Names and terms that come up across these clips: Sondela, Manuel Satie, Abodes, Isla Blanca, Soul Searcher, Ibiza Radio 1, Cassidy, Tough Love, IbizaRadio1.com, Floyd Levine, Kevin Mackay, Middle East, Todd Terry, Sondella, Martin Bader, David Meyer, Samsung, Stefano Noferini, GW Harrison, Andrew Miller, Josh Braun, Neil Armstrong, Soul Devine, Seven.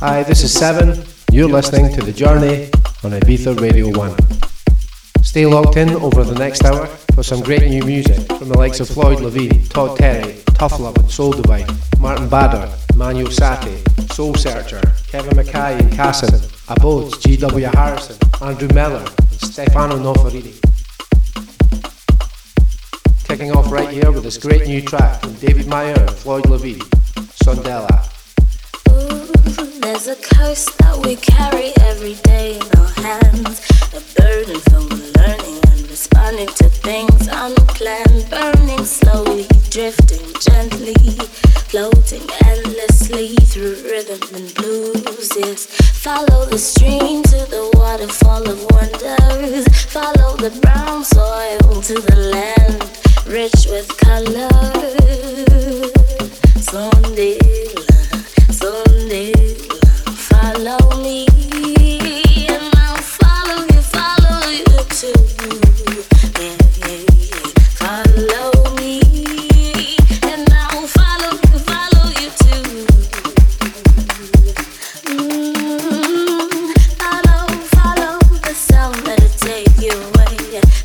Hi, this is Seven. You're listening to The Journey on Ibiza Radio 1. Stay locked in over the next hour for some great new music from the likes of Floyd Levine, Todd Terry, Tough Love and Soul Devine, Martin Bader, Manuel Satie, Soul Searcher, Kevin Mackay and Cassidy, Abodes, GW Harrison, Andrew Miller and Stefano Noferini. Kicking off right here with this great new track from David Meyer and Floyd Levine, Sondella. There's a curse that we carry every day in our hands, a burden from learning and responding to things unplanned, burning slowly, drifting gently, floating endlessly through rhythm and blues. Yes, follow the stream to the waterfall of wonders, follow the brown soil to the land rich with color. Sondela, Sondela. Follow me, and I'll follow you too. Follow me, and I'll follow you too. Follow the sound that'll take you away. Follow the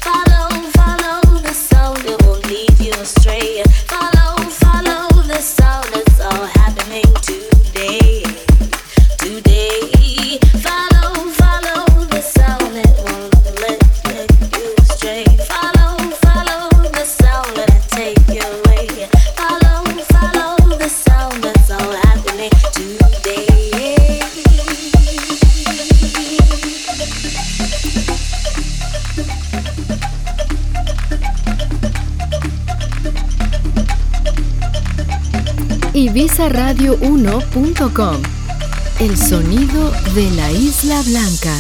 sound that won't lead you astray. Follow the sound that's all happening today. IbizaRadio1.com. El sonido de la Isla Blanca.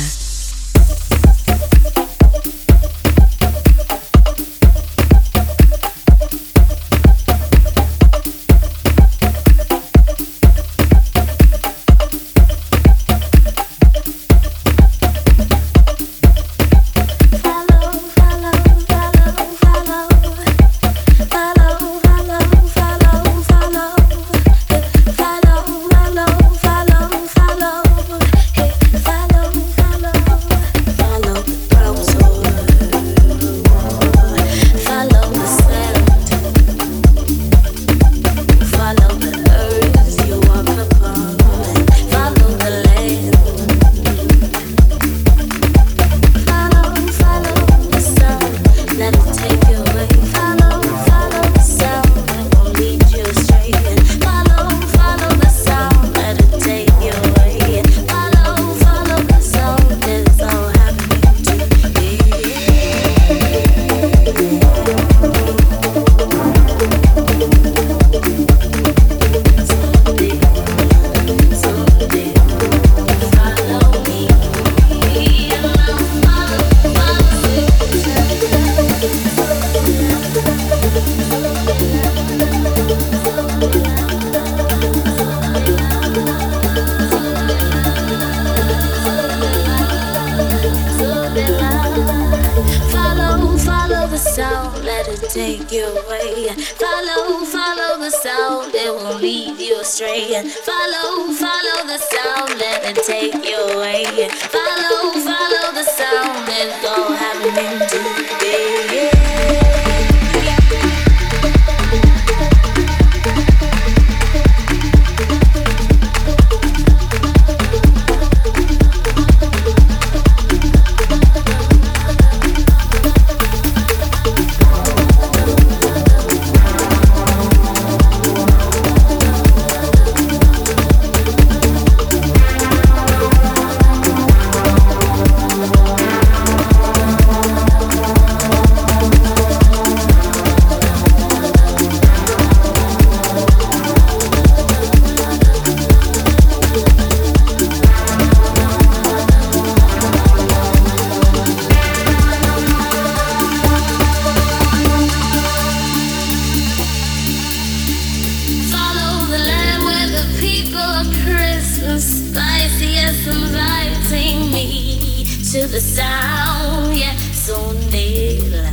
Sondela,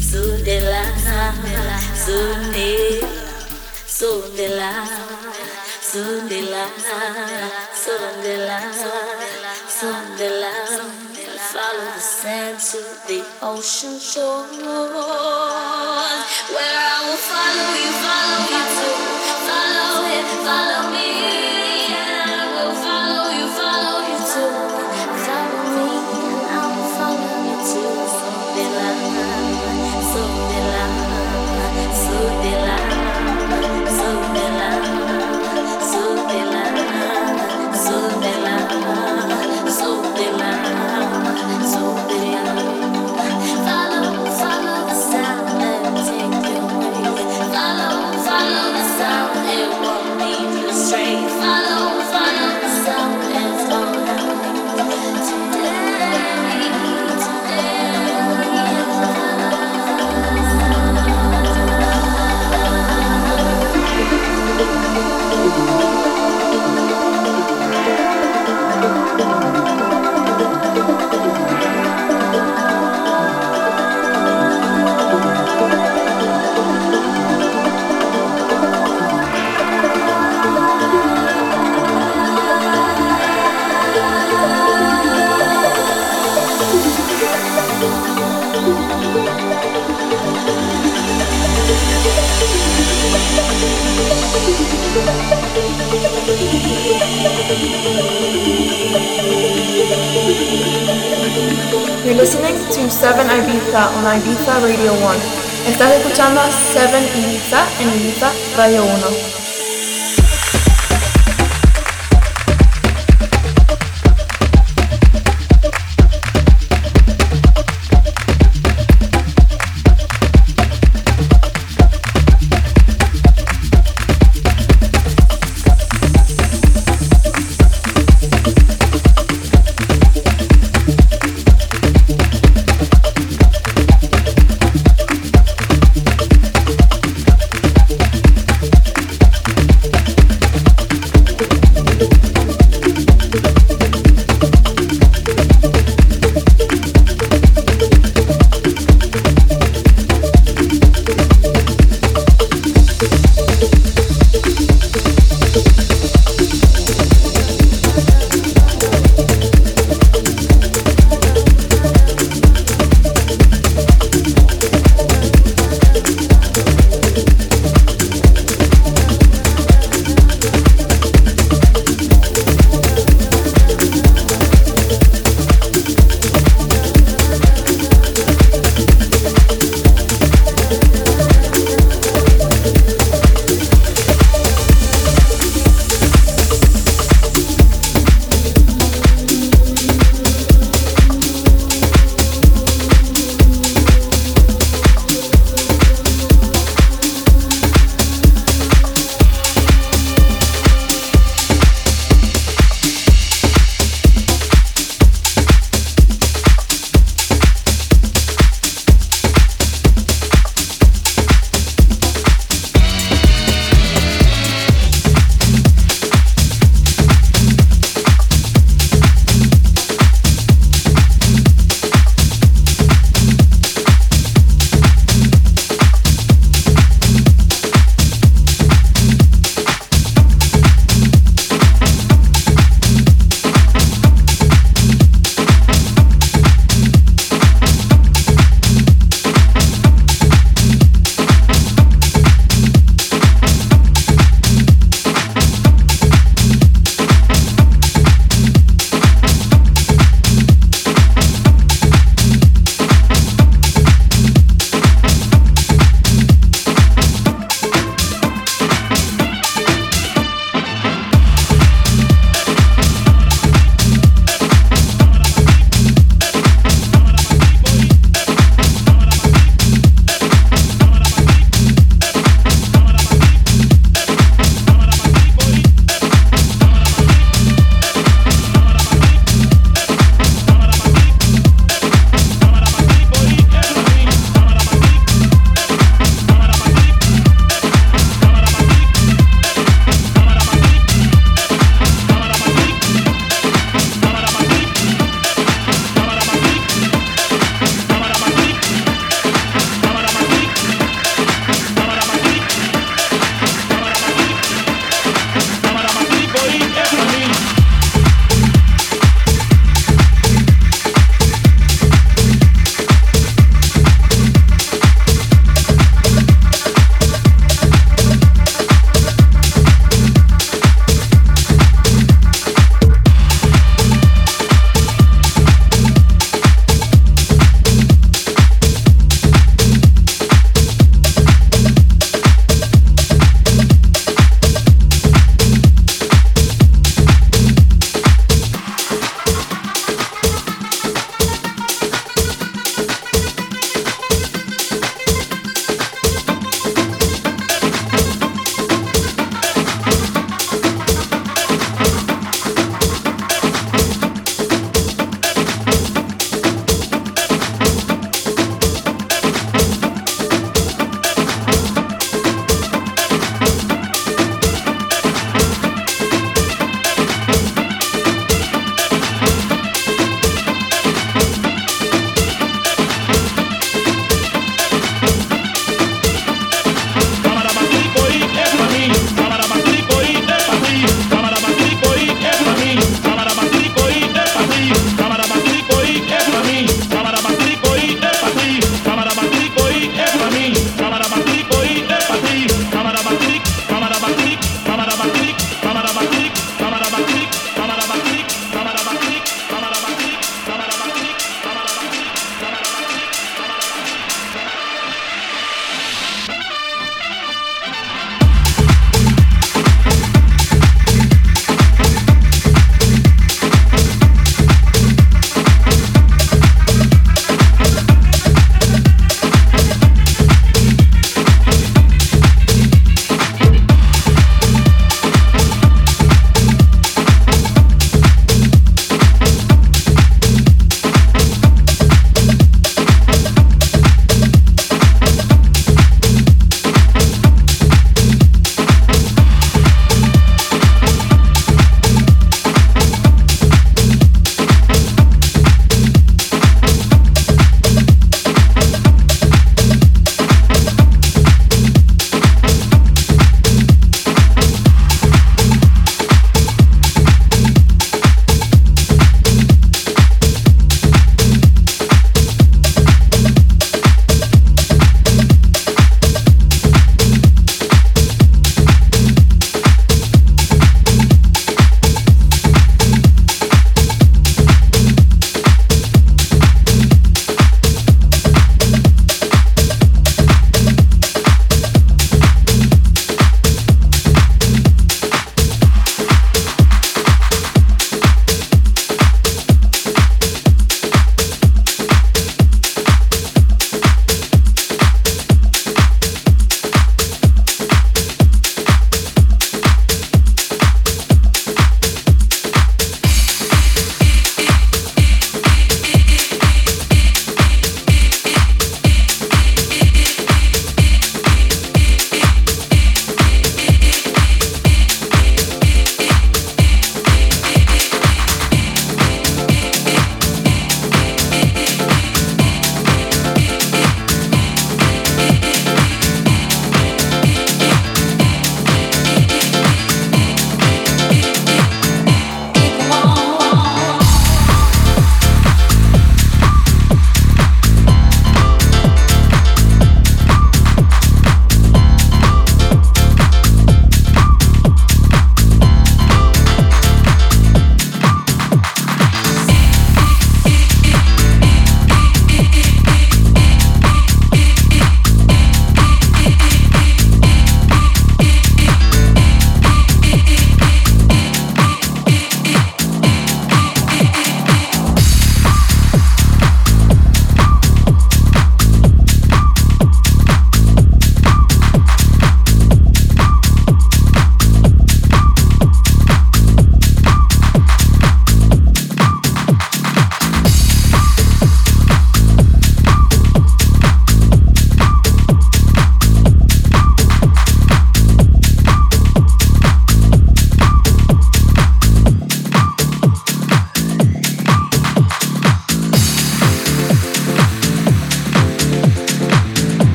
Sondela, Sondela, Sondela, Sondela, Sondella, follow the sand to the ocean shore, where I will follow you too. Follow him, follow me, and I will follow you too. Follow me, and I will follow you too. Follow the sound and take your way. Follow the sound, it won't leave you straight. Follow the sound and fall down. You're listening to Seven Ibiza on Ibiza Radio 1. Estás escuchando a Seven Ibiza en Ibiza Radio 1.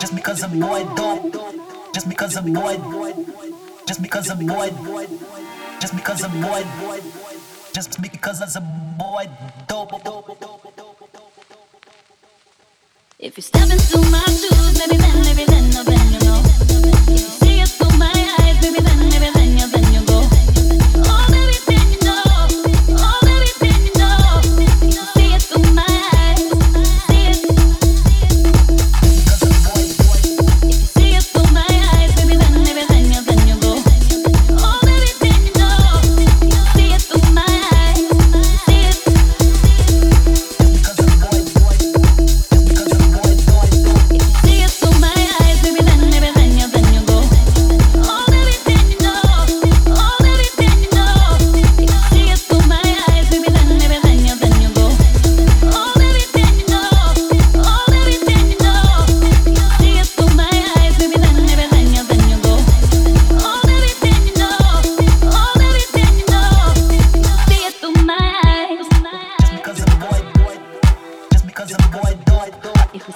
Just because I'm annoyed, just because I'm annoyed, just because I'm annoyed, just because I'm annoyed, just because I'm annoyed, If you step into my shoes, maybe then, I'll bend, you know. If you see it through my eyes, maybe then, you'll bend, you go.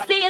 See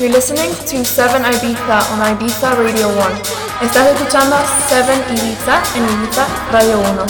You're listening to Seven Ibiza on Ibiza Radio 1. Estás escuchando Seven Ibiza en Ibiza Radio 1.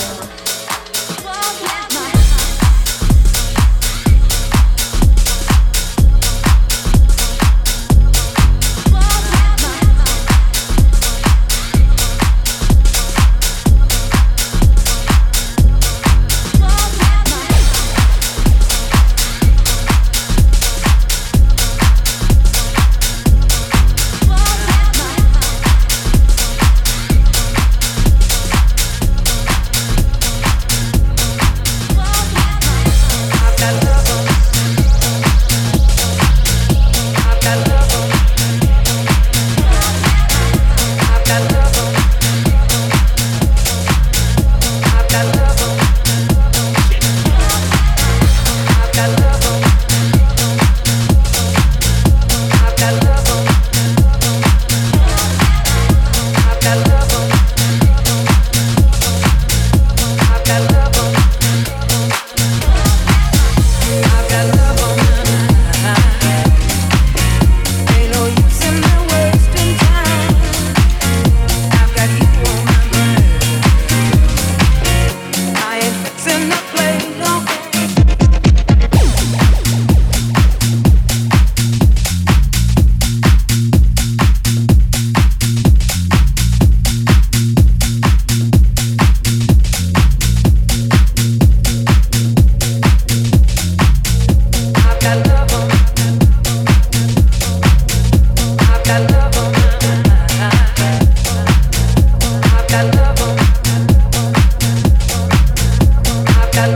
I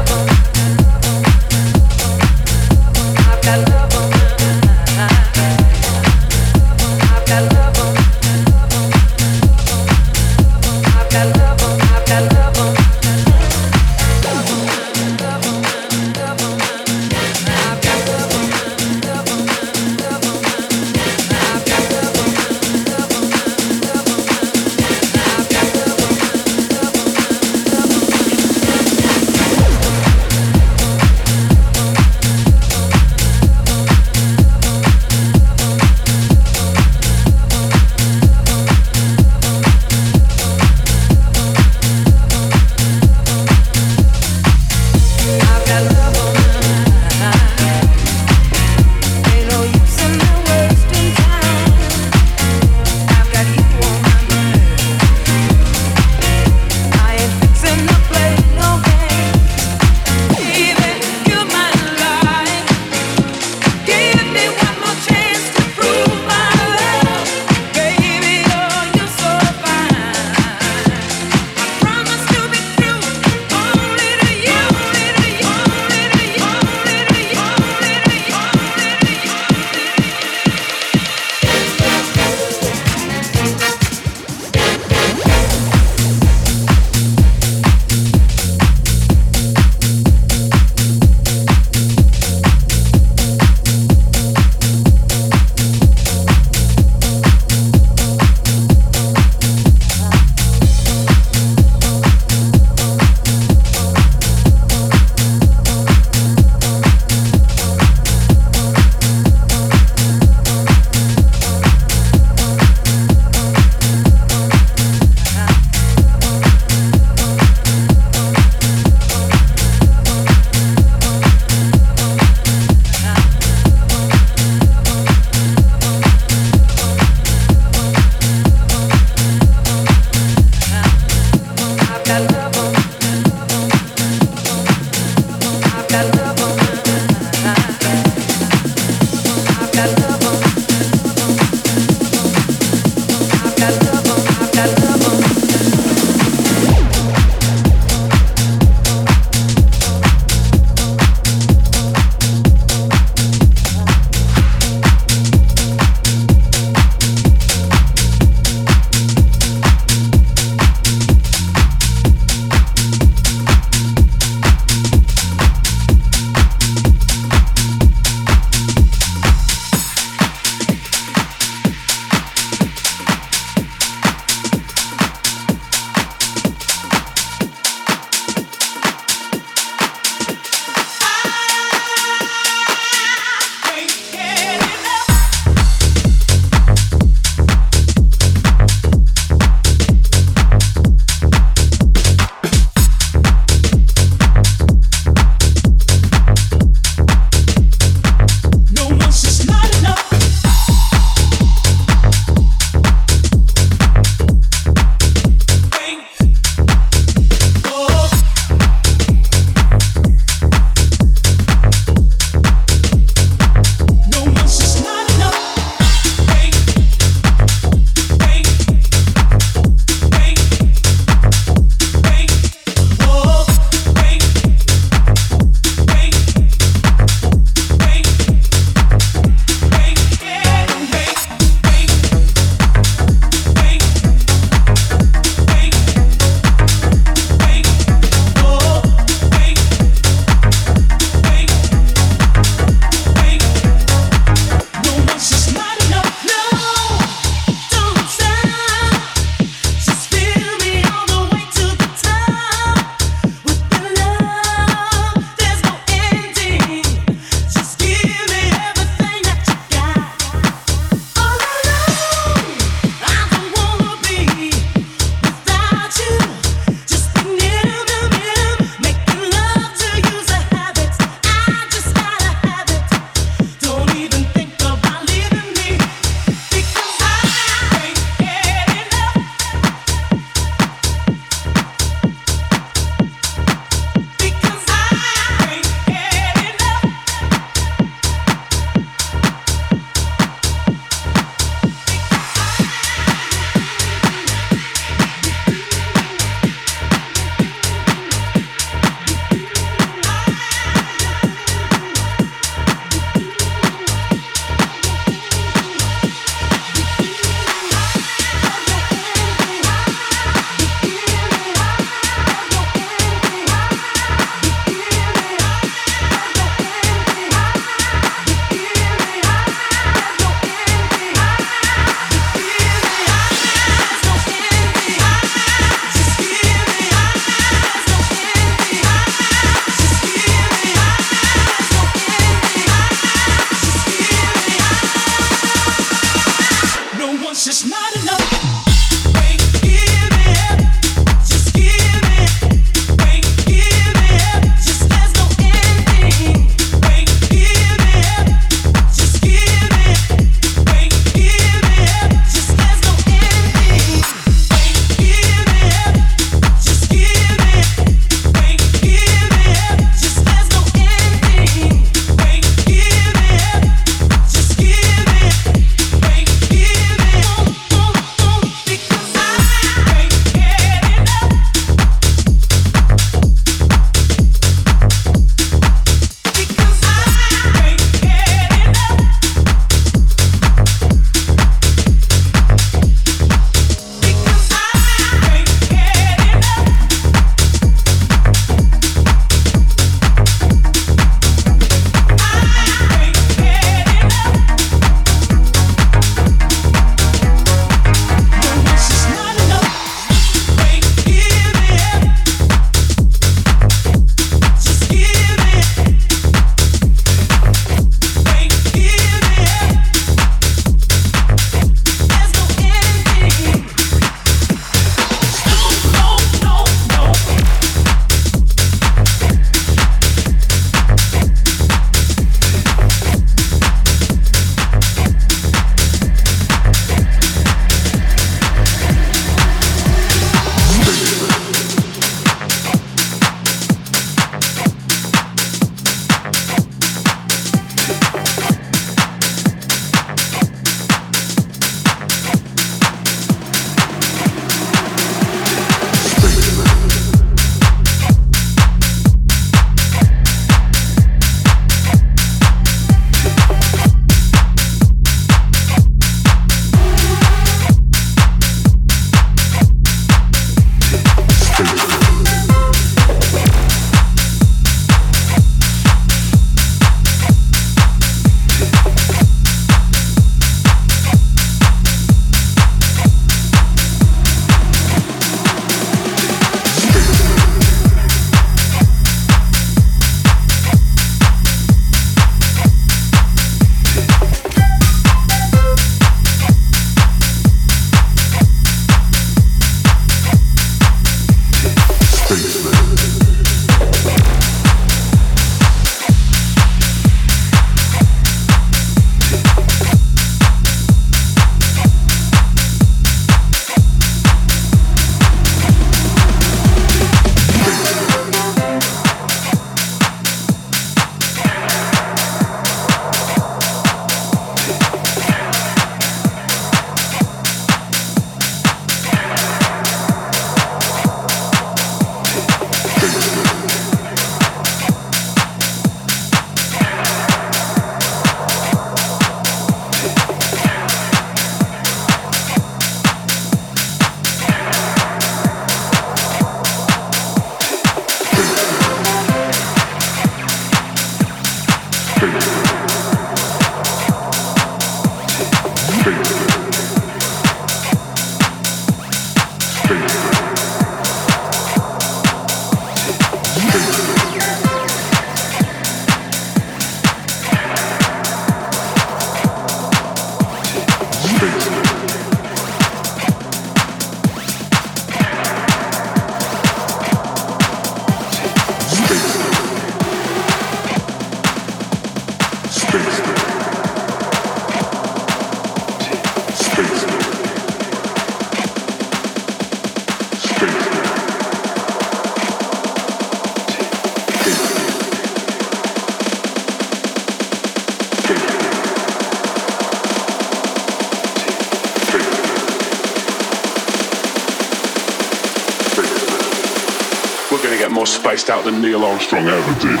More spaced out than Neil Armstrong ever did.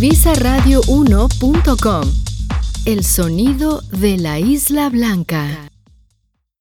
IbizaRadio1.com. El sonido de la Isla Blanca.